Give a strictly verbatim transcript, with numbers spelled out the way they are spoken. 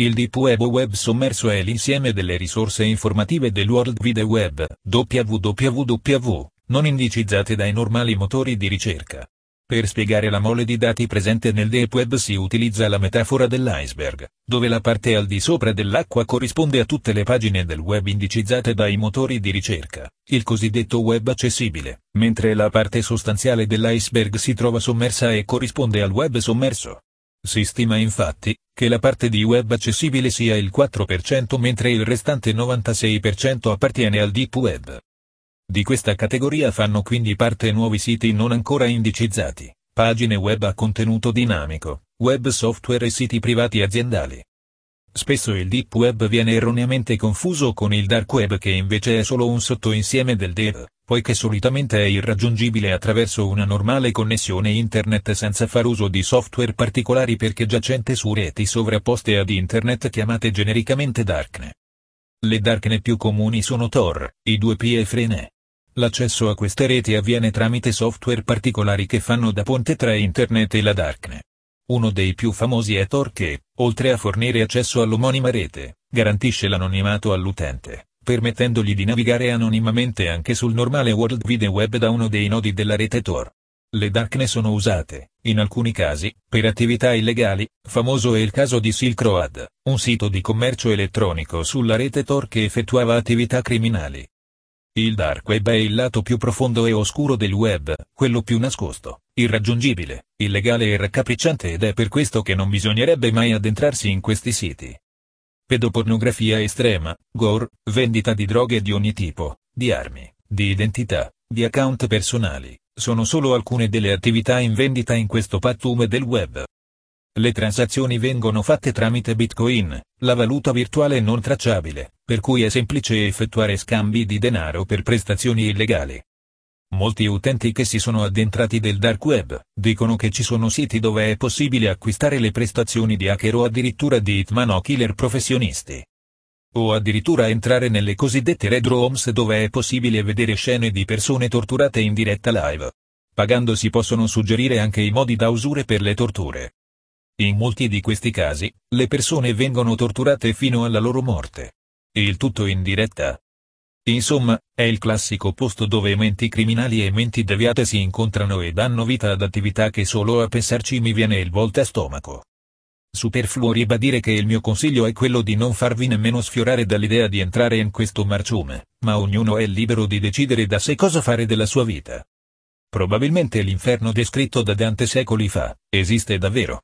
Il Deep Web o Web Sommerso è l'insieme delle risorse informative del World Wide Web, www, non indicizzate dai normali motori di ricerca. Per spiegare la mole di dati presente nel Deep Web si utilizza la metafora dell'iceberg, dove la parte al di sopra dell'acqua corrisponde a tutte le pagine del web indicizzate dai motori di ricerca, il cosiddetto web accessibile, mentre la parte sostanziale dell'iceberg si trova sommersa e corrisponde al web sommerso. Si stima infatti, che la parte di web accessibile sia il quattro per cento mentre il restante novantasei per cento appartiene al Deep Web. Di questa categoria fanno quindi parte nuovi siti non ancora indicizzati, pagine web a contenuto dinamico, web software e siti privati aziendali. Spesso il Deep Web viene erroneamente confuso con il Dark Web, che invece è solo un sottoinsieme del Dev, poiché solitamente è irraggiungibile attraverso una normale connessione internet senza far uso di software particolari perché giacente su reti sovrapposte ad internet chiamate genericamente darknet. Le darknet più comuni sono Tor, I due P e Freenet. L'accesso a queste reti avviene tramite software particolari che fanno da ponte tra internet e la darknet. Uno dei più famosi è Tor che, oltre a fornire accesso all'omonima rete, garantisce l'anonimato all'utente, permettendogli di navigare anonimamente anche sul normale World Wide Web da uno dei nodi della rete Tor. Le darknet sono usate, in alcuni casi, per attività illegali. Famoso è il caso di Silk Road, un sito di commercio elettronico sulla rete Tor che effettuava attività criminali. Il Dark Web è il lato più profondo e oscuro del web, quello più nascosto, irraggiungibile, illegale e raccapricciante, ed è per questo che non bisognerebbe mai addentrarsi in questi siti. Pedopornografia estrema, gore, vendita di droghe di ogni tipo, di armi, di identità, di account personali, sono solo alcune delle attività in vendita in questo pattume del web. Le transazioni vengono fatte tramite Bitcoin, la valuta virtuale non tracciabile, per cui è semplice effettuare scambi di denaro per prestazioni illegali. Molti utenti che si sono addentrati del Dark Web dicono che ci sono siti dove è possibile acquistare le prestazioni di hacker o addirittura di hitman o killer professionisti. O addirittura entrare nelle cosiddette red rooms dove è possibile vedere scene di persone torturate in diretta live. Pagando si possono suggerire anche i modi da usure per le torture. In molti di questi casi, le persone vengono torturate fino alla loro morte. Il tutto in diretta. Insomma, è il classico posto dove menti criminali e menti deviate si incontrano e danno vita ad attività che solo a pensarci mi viene il voltastomaco. Superfluo ribadire che il mio consiglio è quello di non farvi nemmeno sfiorare dall'idea di entrare in questo marciume, ma ognuno è libero di decidere da sé cosa fare della sua vita. Probabilmente l'inferno descritto da Dante secoli fa, esiste davvero.